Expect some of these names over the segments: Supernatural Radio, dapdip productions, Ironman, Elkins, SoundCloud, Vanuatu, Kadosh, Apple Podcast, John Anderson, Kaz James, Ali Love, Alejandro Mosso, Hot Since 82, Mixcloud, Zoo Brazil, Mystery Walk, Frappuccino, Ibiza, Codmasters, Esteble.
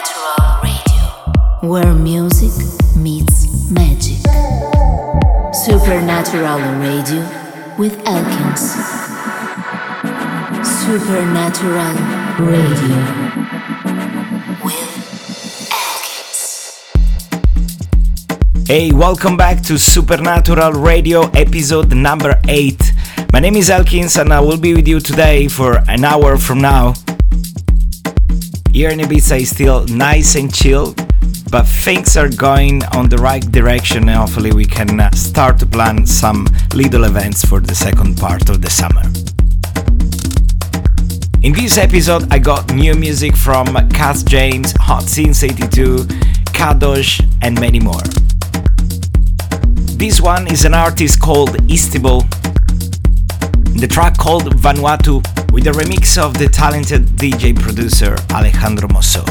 Supernatural Radio, where music meets magic. Supernatural Radio with Elkins. Supernatural Radio. Hey, welcome back to Supernatural Radio, episode number 8. My name is Elkins and I will be with you today for an hour from now. Here in Ibiza is still nice and chill, but things are going on the right direction and hopefully we can start to plan some little events for the second part of the summer. In this episode I got new music from Kaz James, Hot Since 82, Kadosh and many more. This one is an artist called Esteble, the track called Vanuatu, with a remix of the talented DJ producer Alejandro Mosso.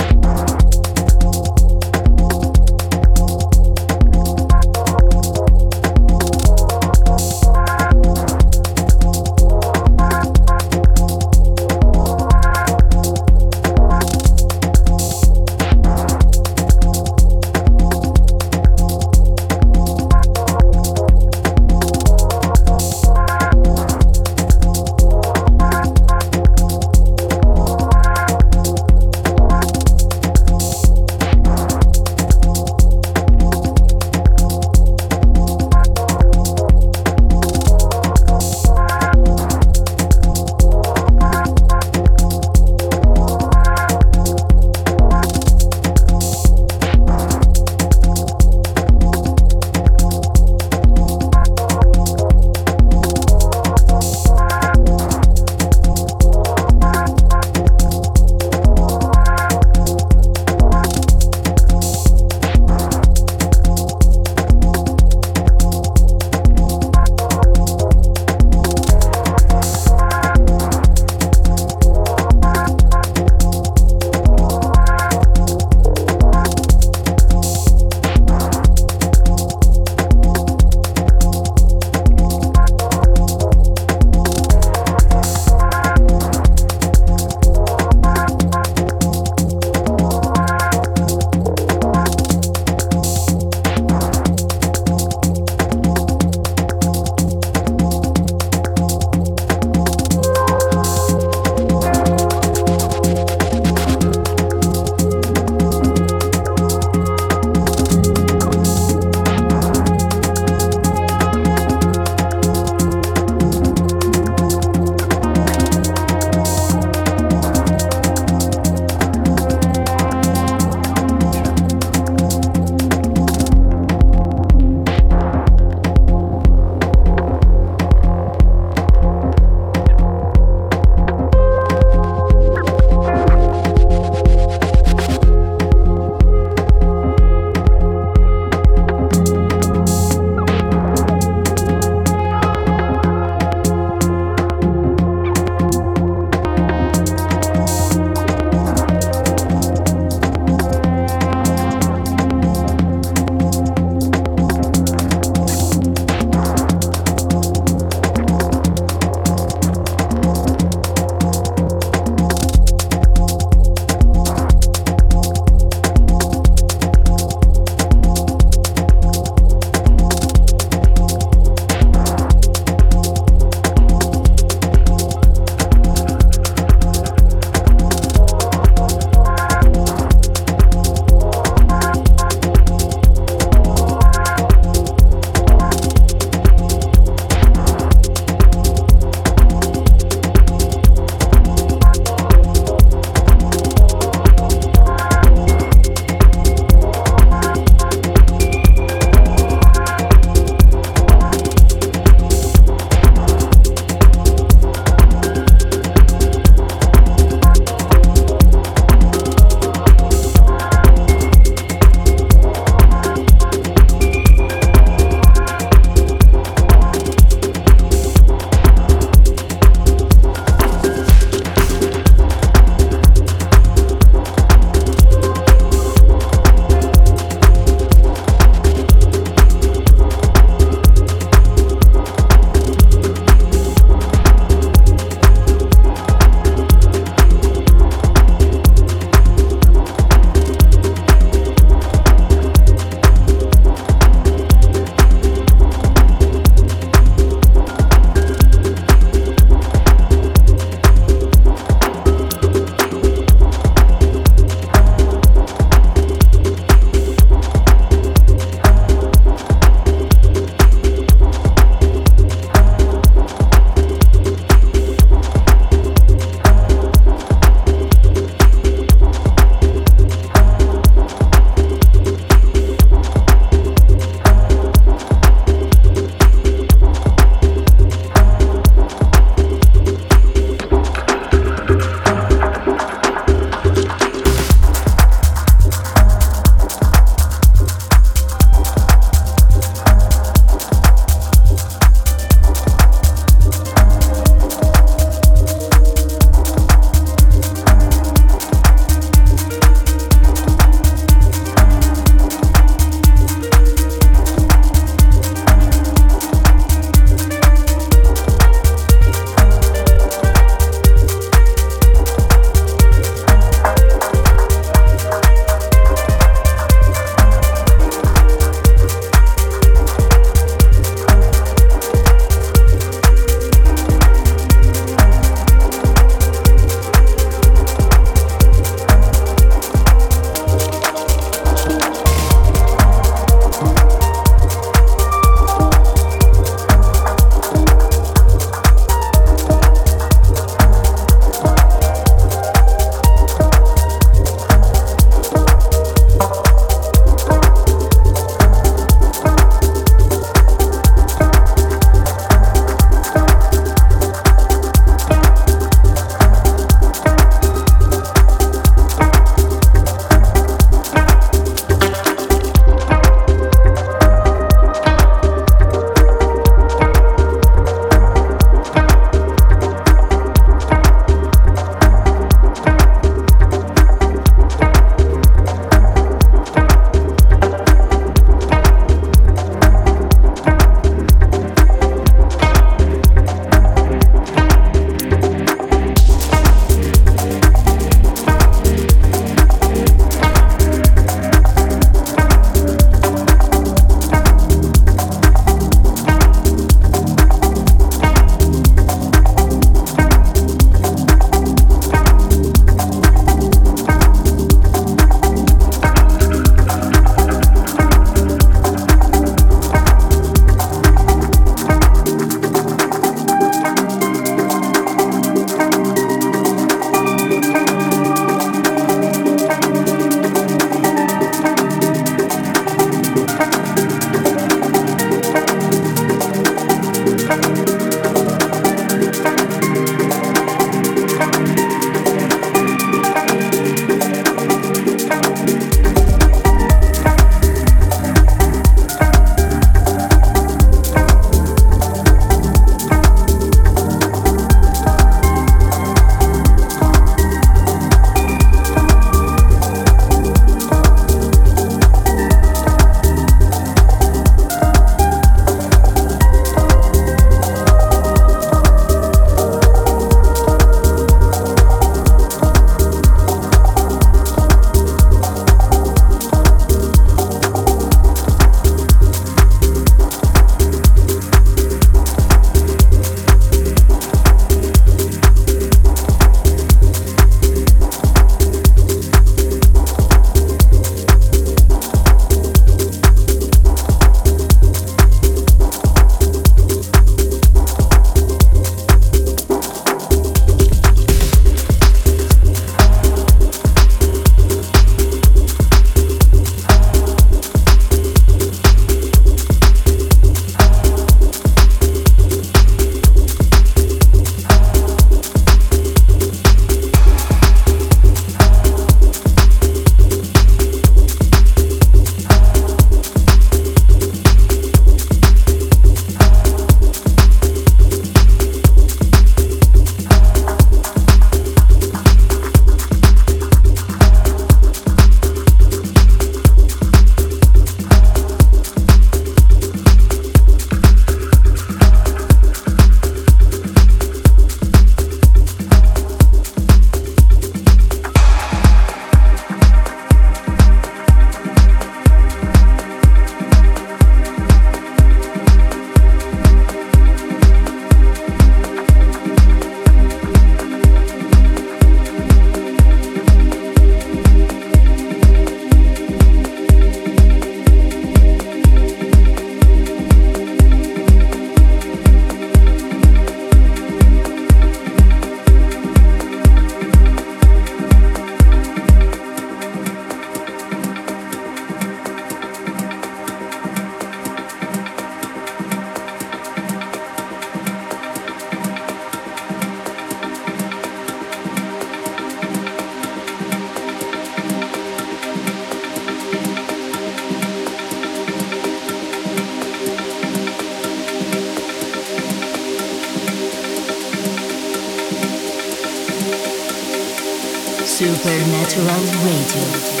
Supernatural Radio.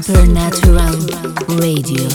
Supernatural Radio.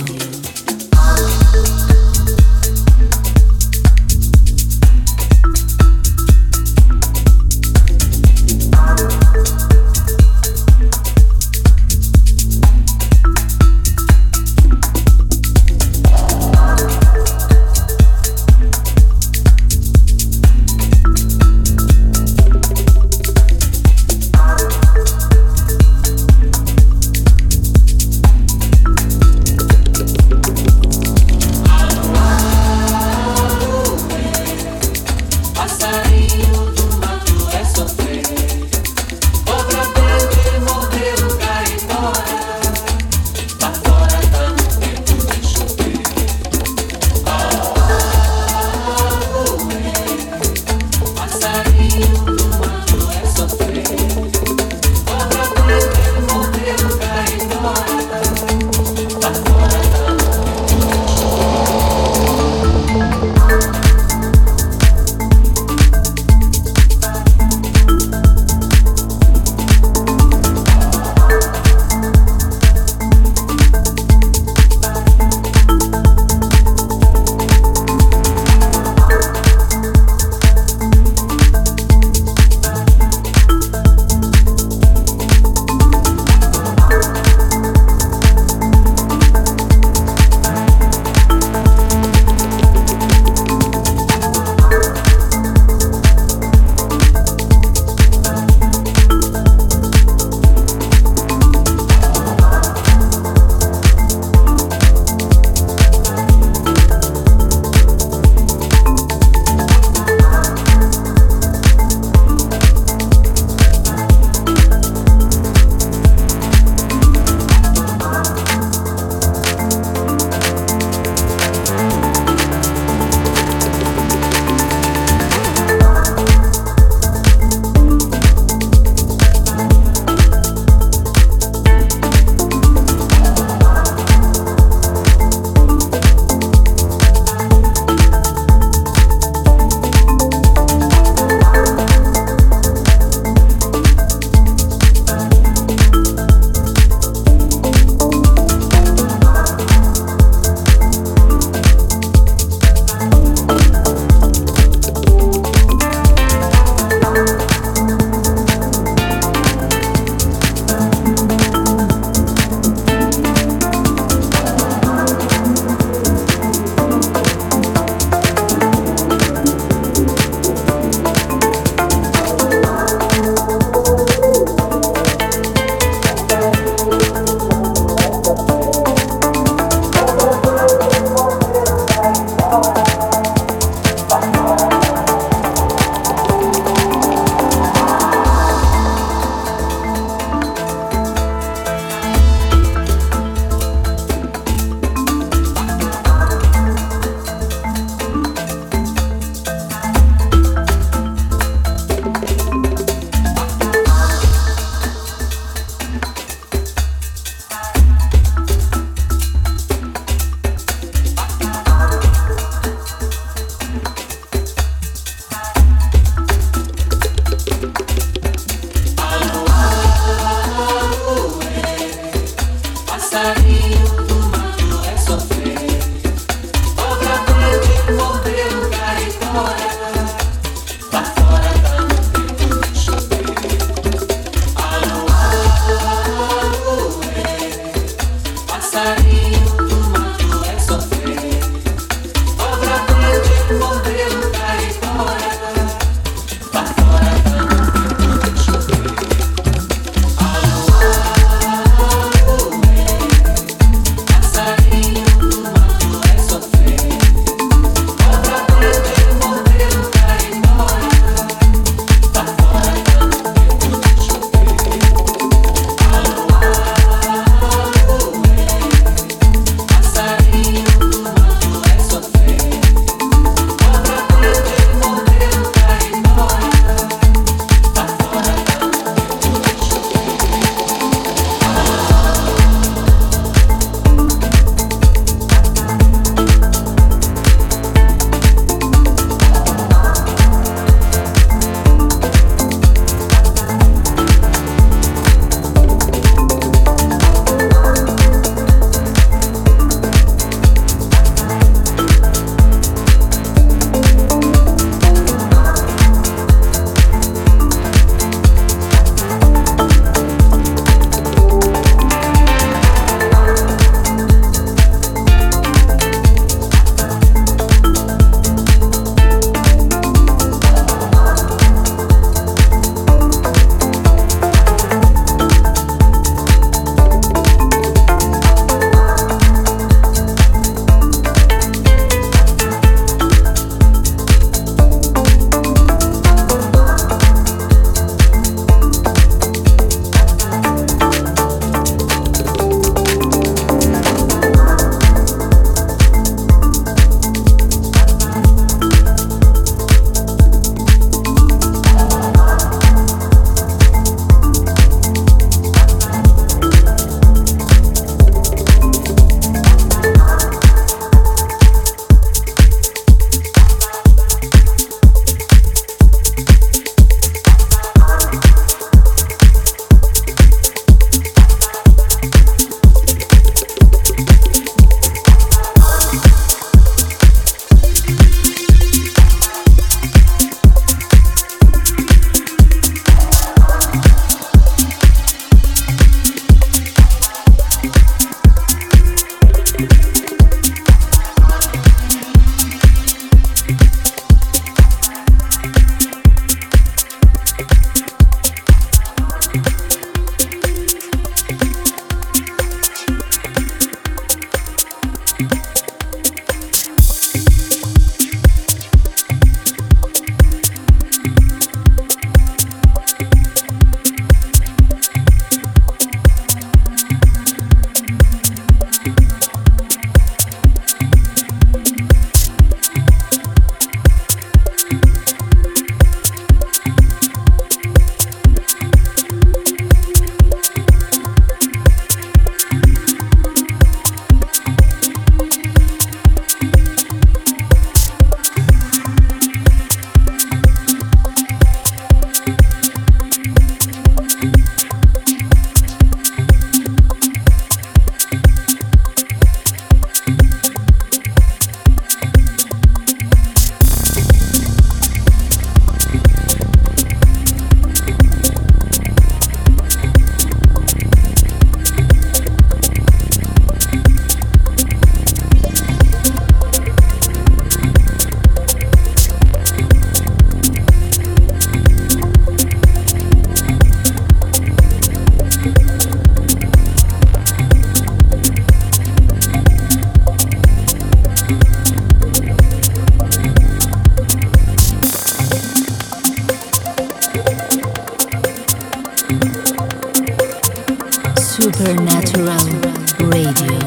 Supernatural Radio,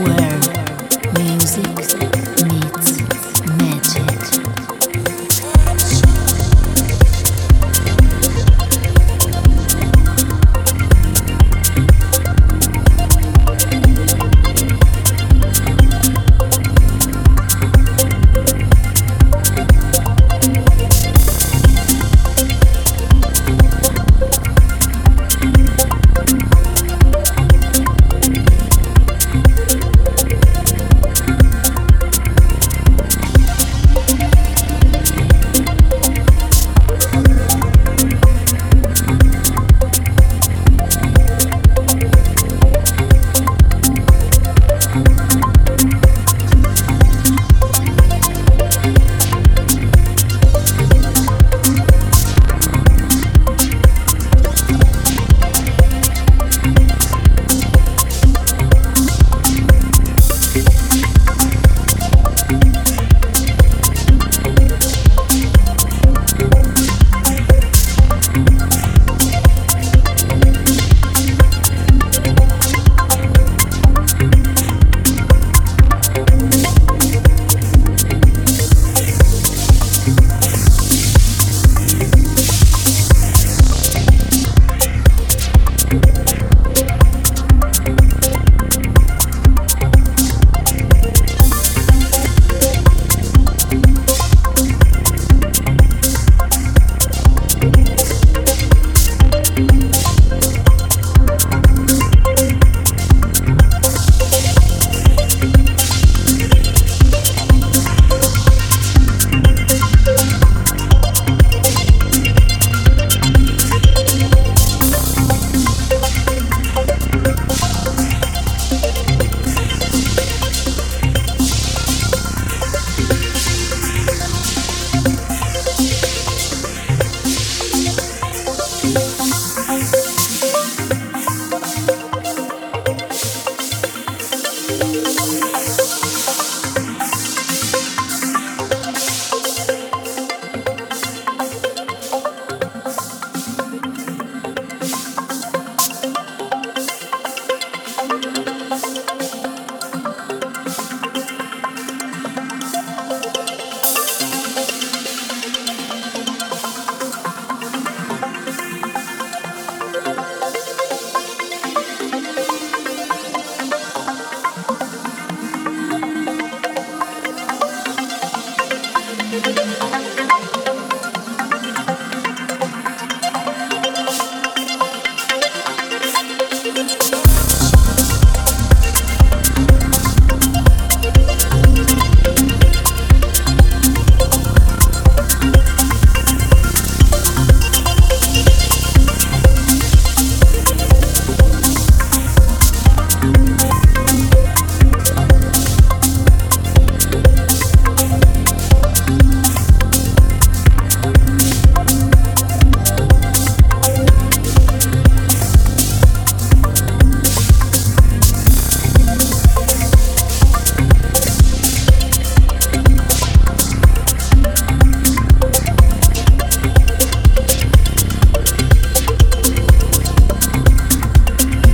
where music meets magic.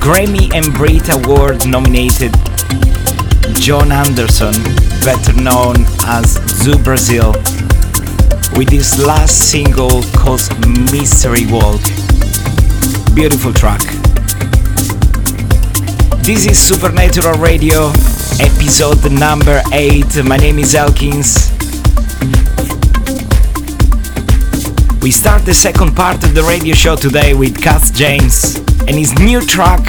Grammy and Brit Award nominated John Anderson, better known as Zoo Brazil, with his last single called Mystery Walk. Beautiful track. This is Supernatural Radio, episode number 8. My name is Elkins. We start the second part of the radio show today with Kaz James and his new track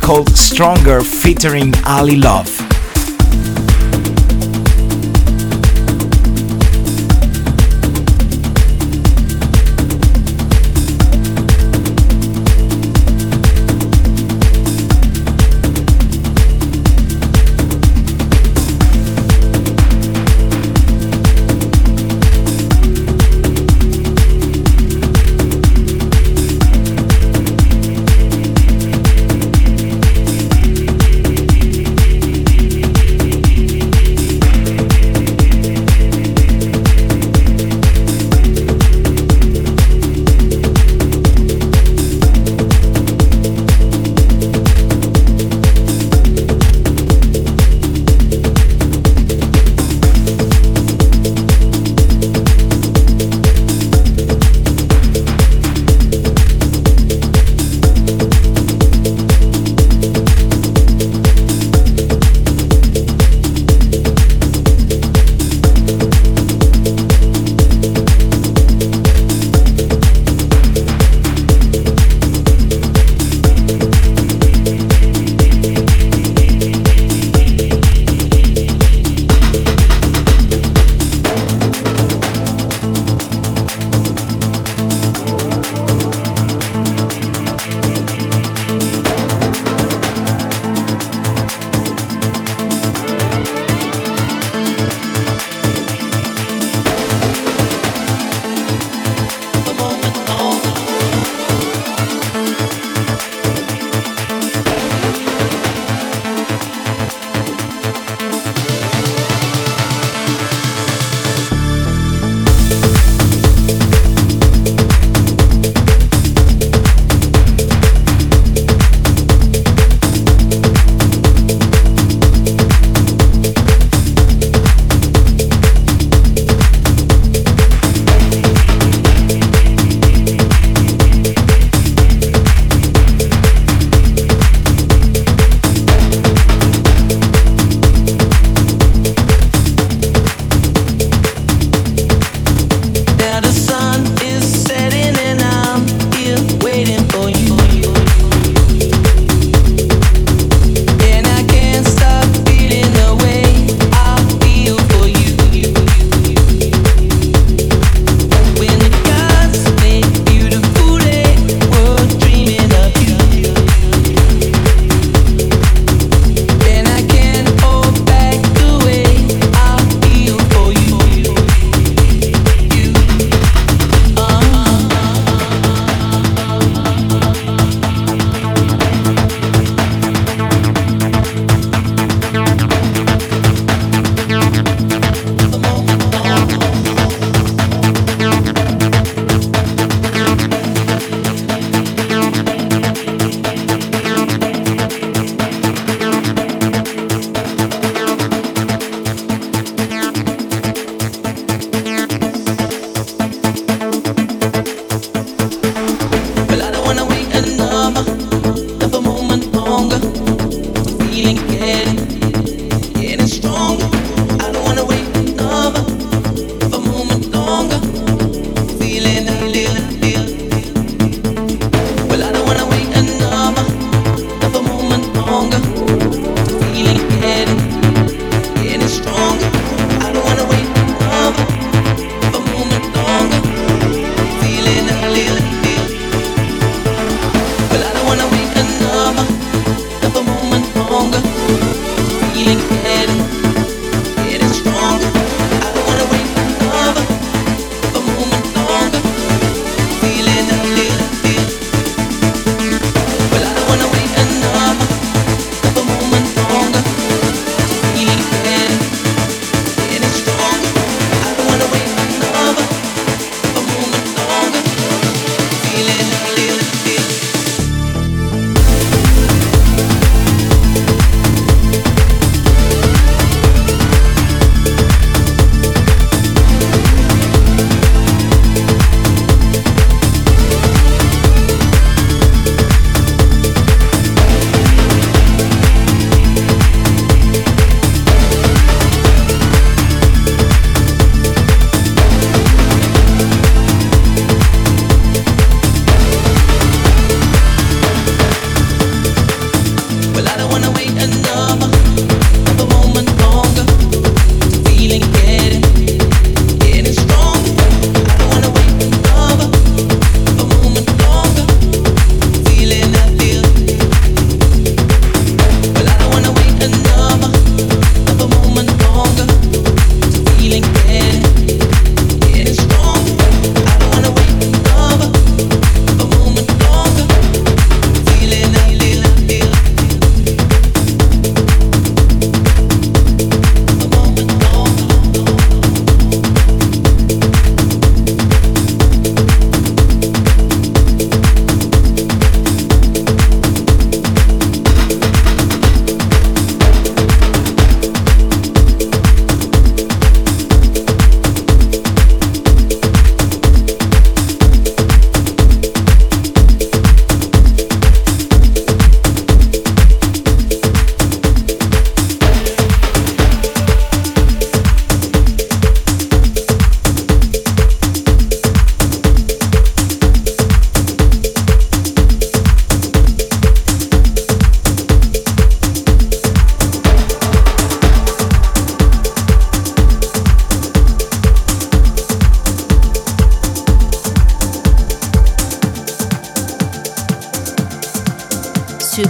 called Stronger featuring Ali Love.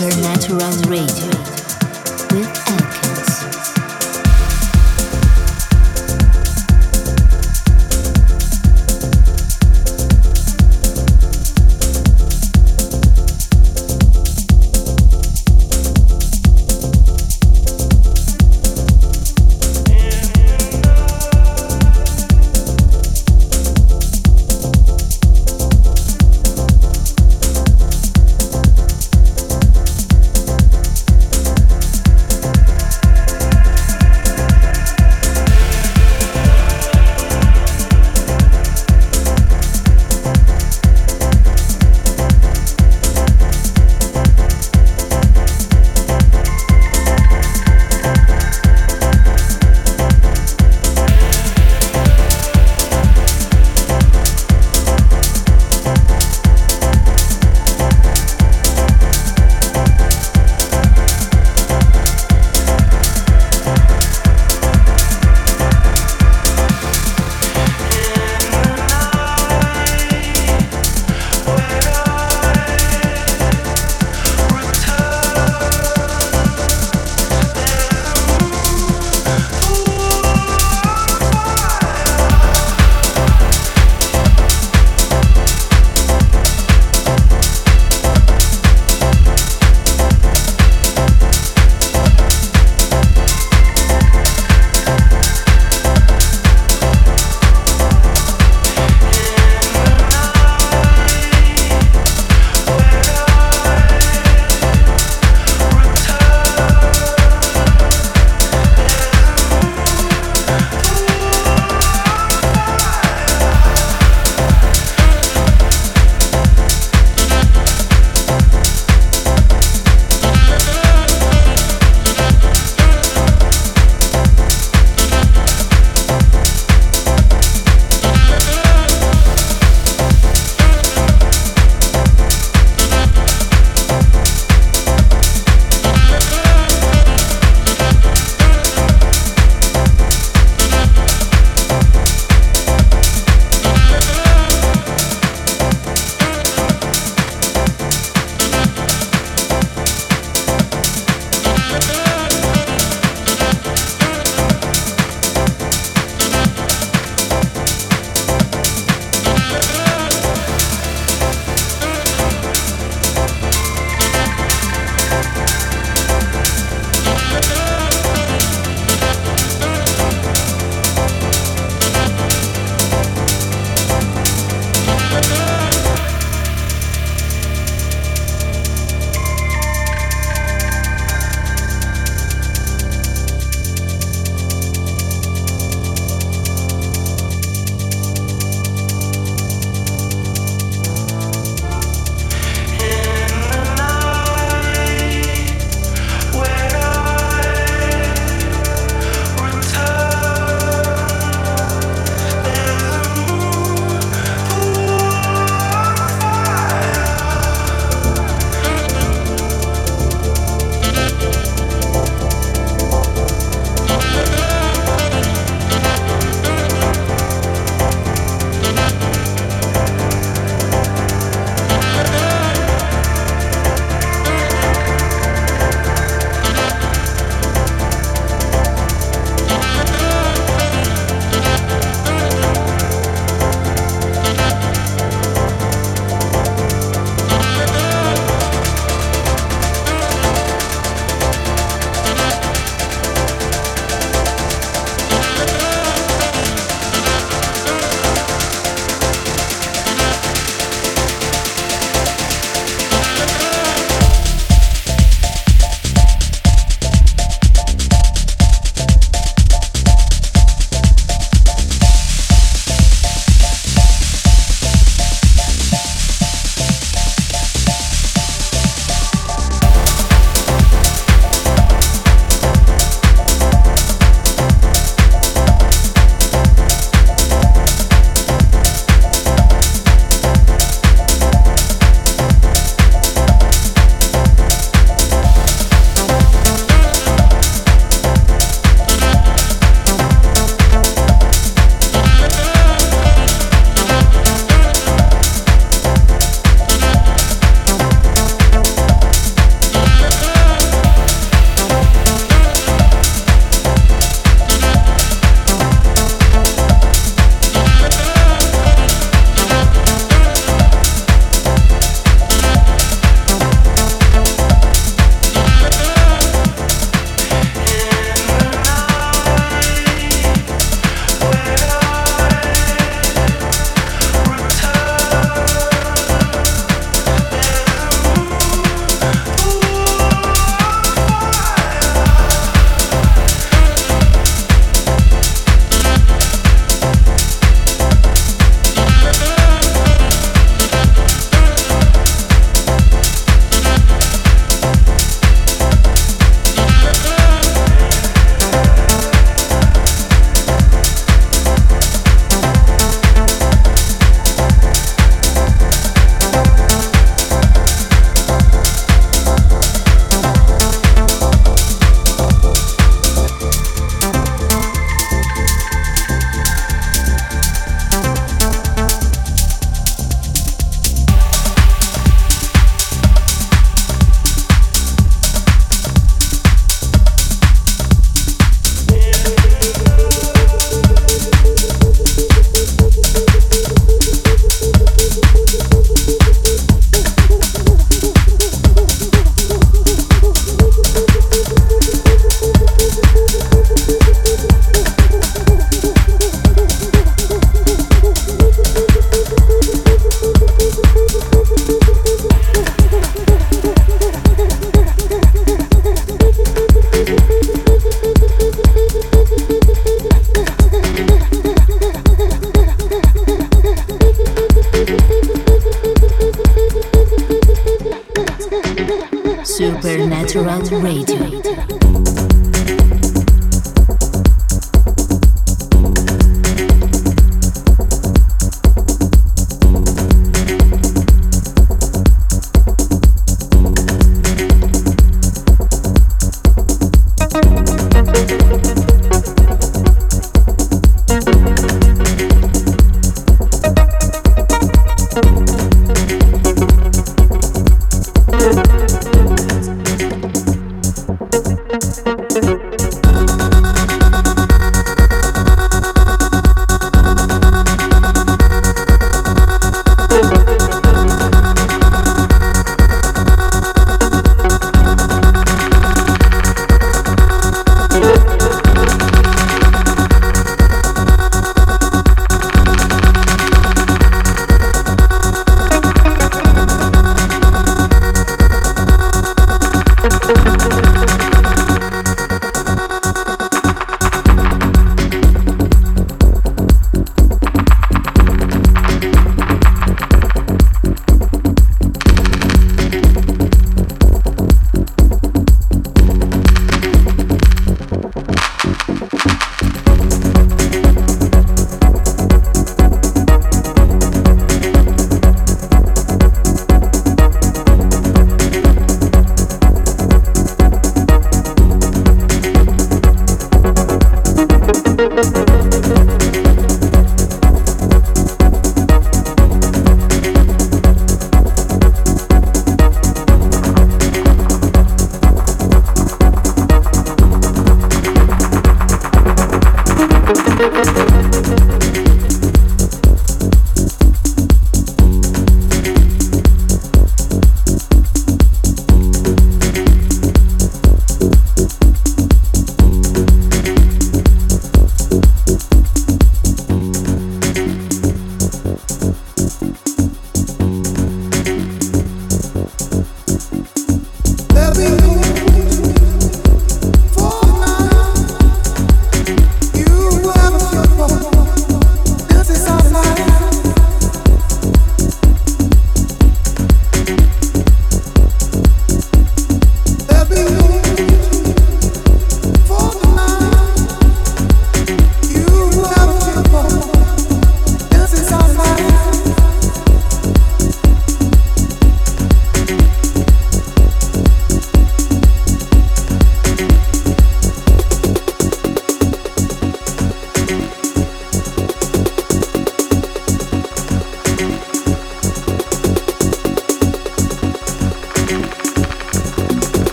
Supernatural Radio with Elkins.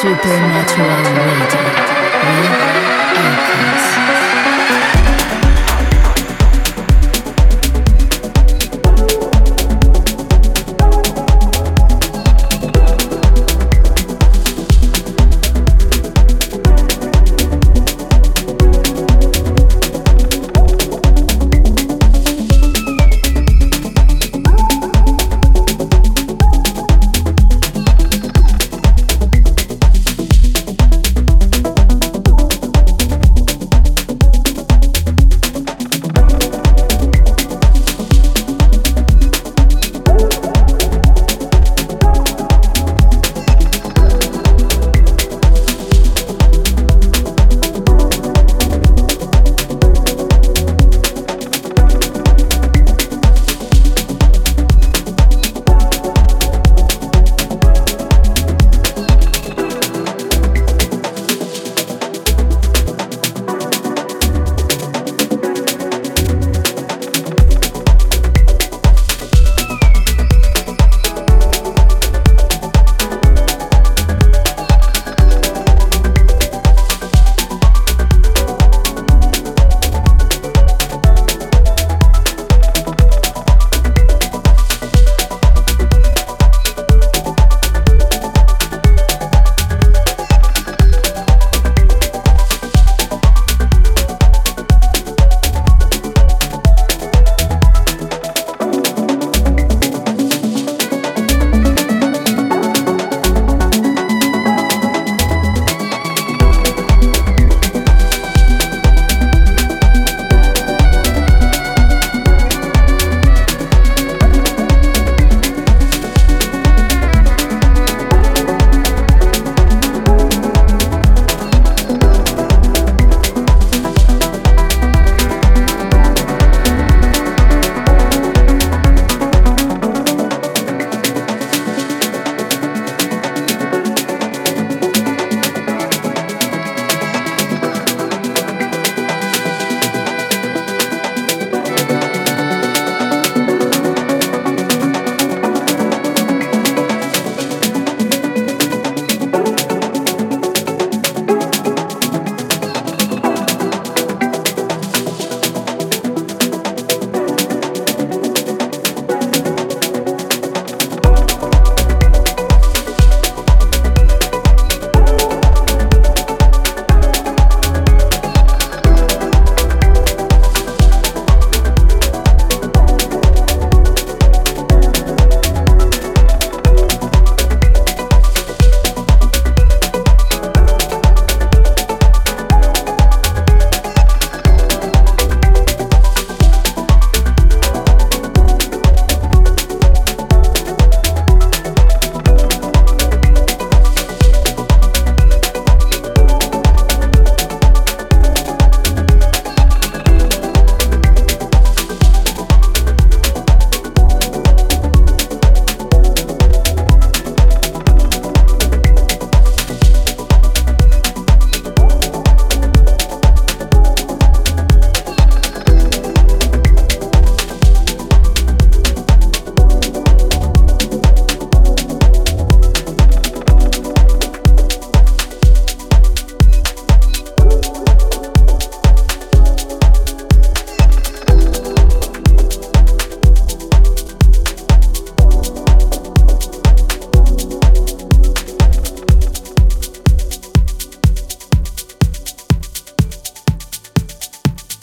Supernatural Radio with Elkins.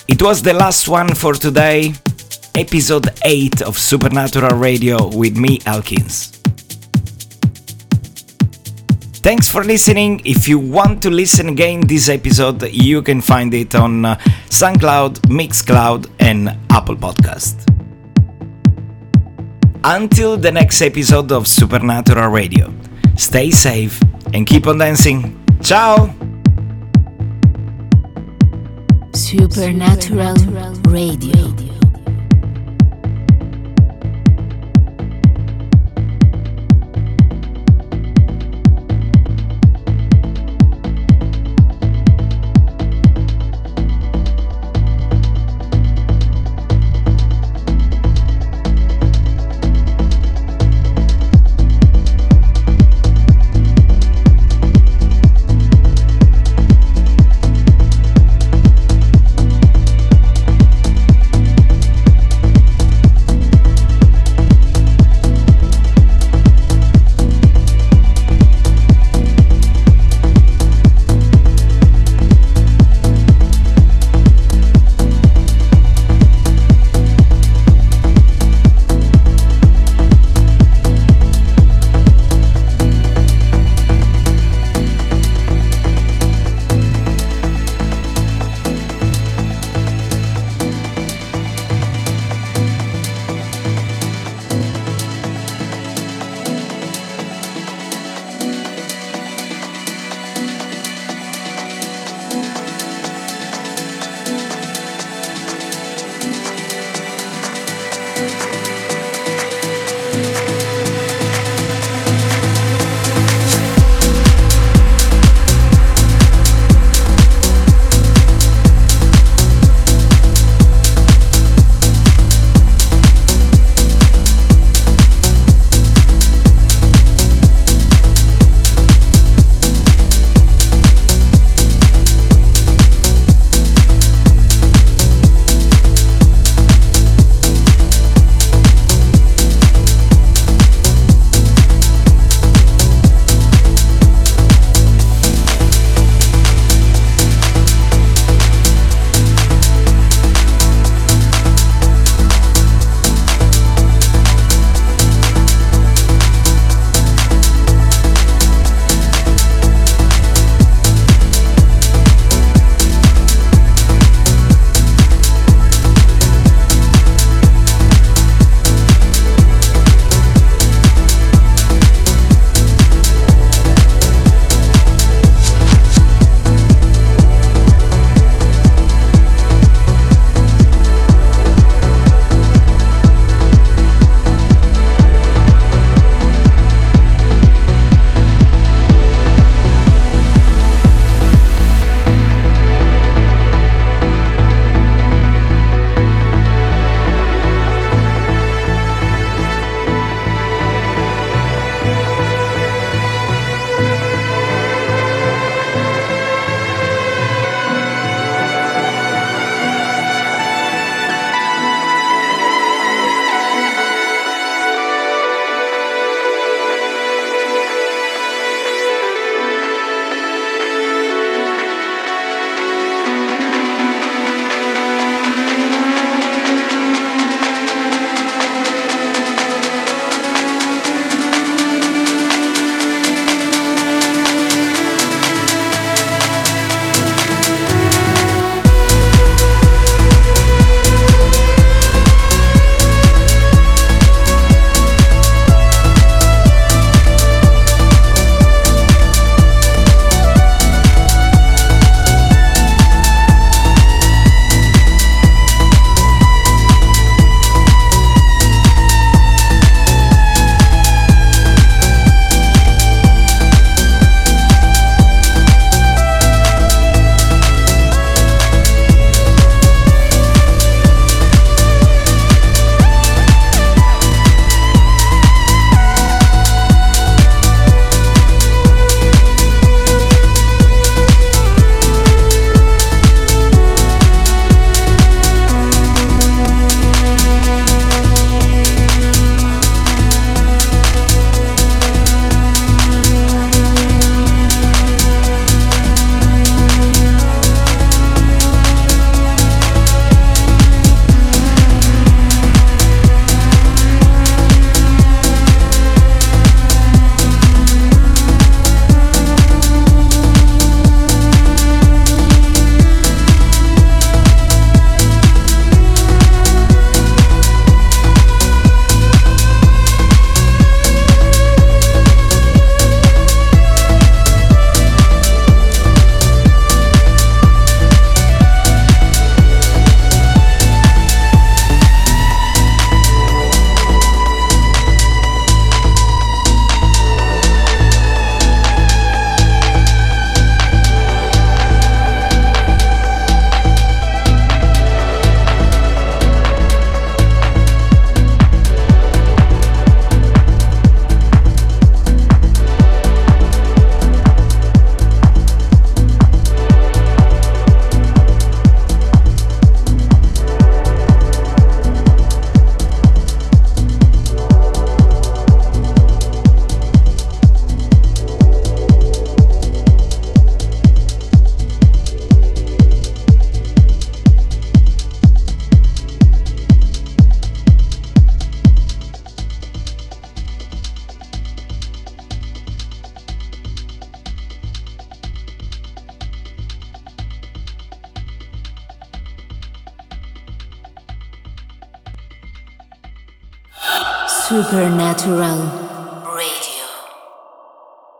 It was the last one for today, episode 8 of Supernatural Radio with me, Elkins. Thanks for listening. If you want to listen again this episode, you can find it on SoundCloud, Mixcloud and Apple Podcast. Until the next episode of Supernatural Radio, stay safe and keep on dancing. Ciao! Supernatural Radio. Supernatural.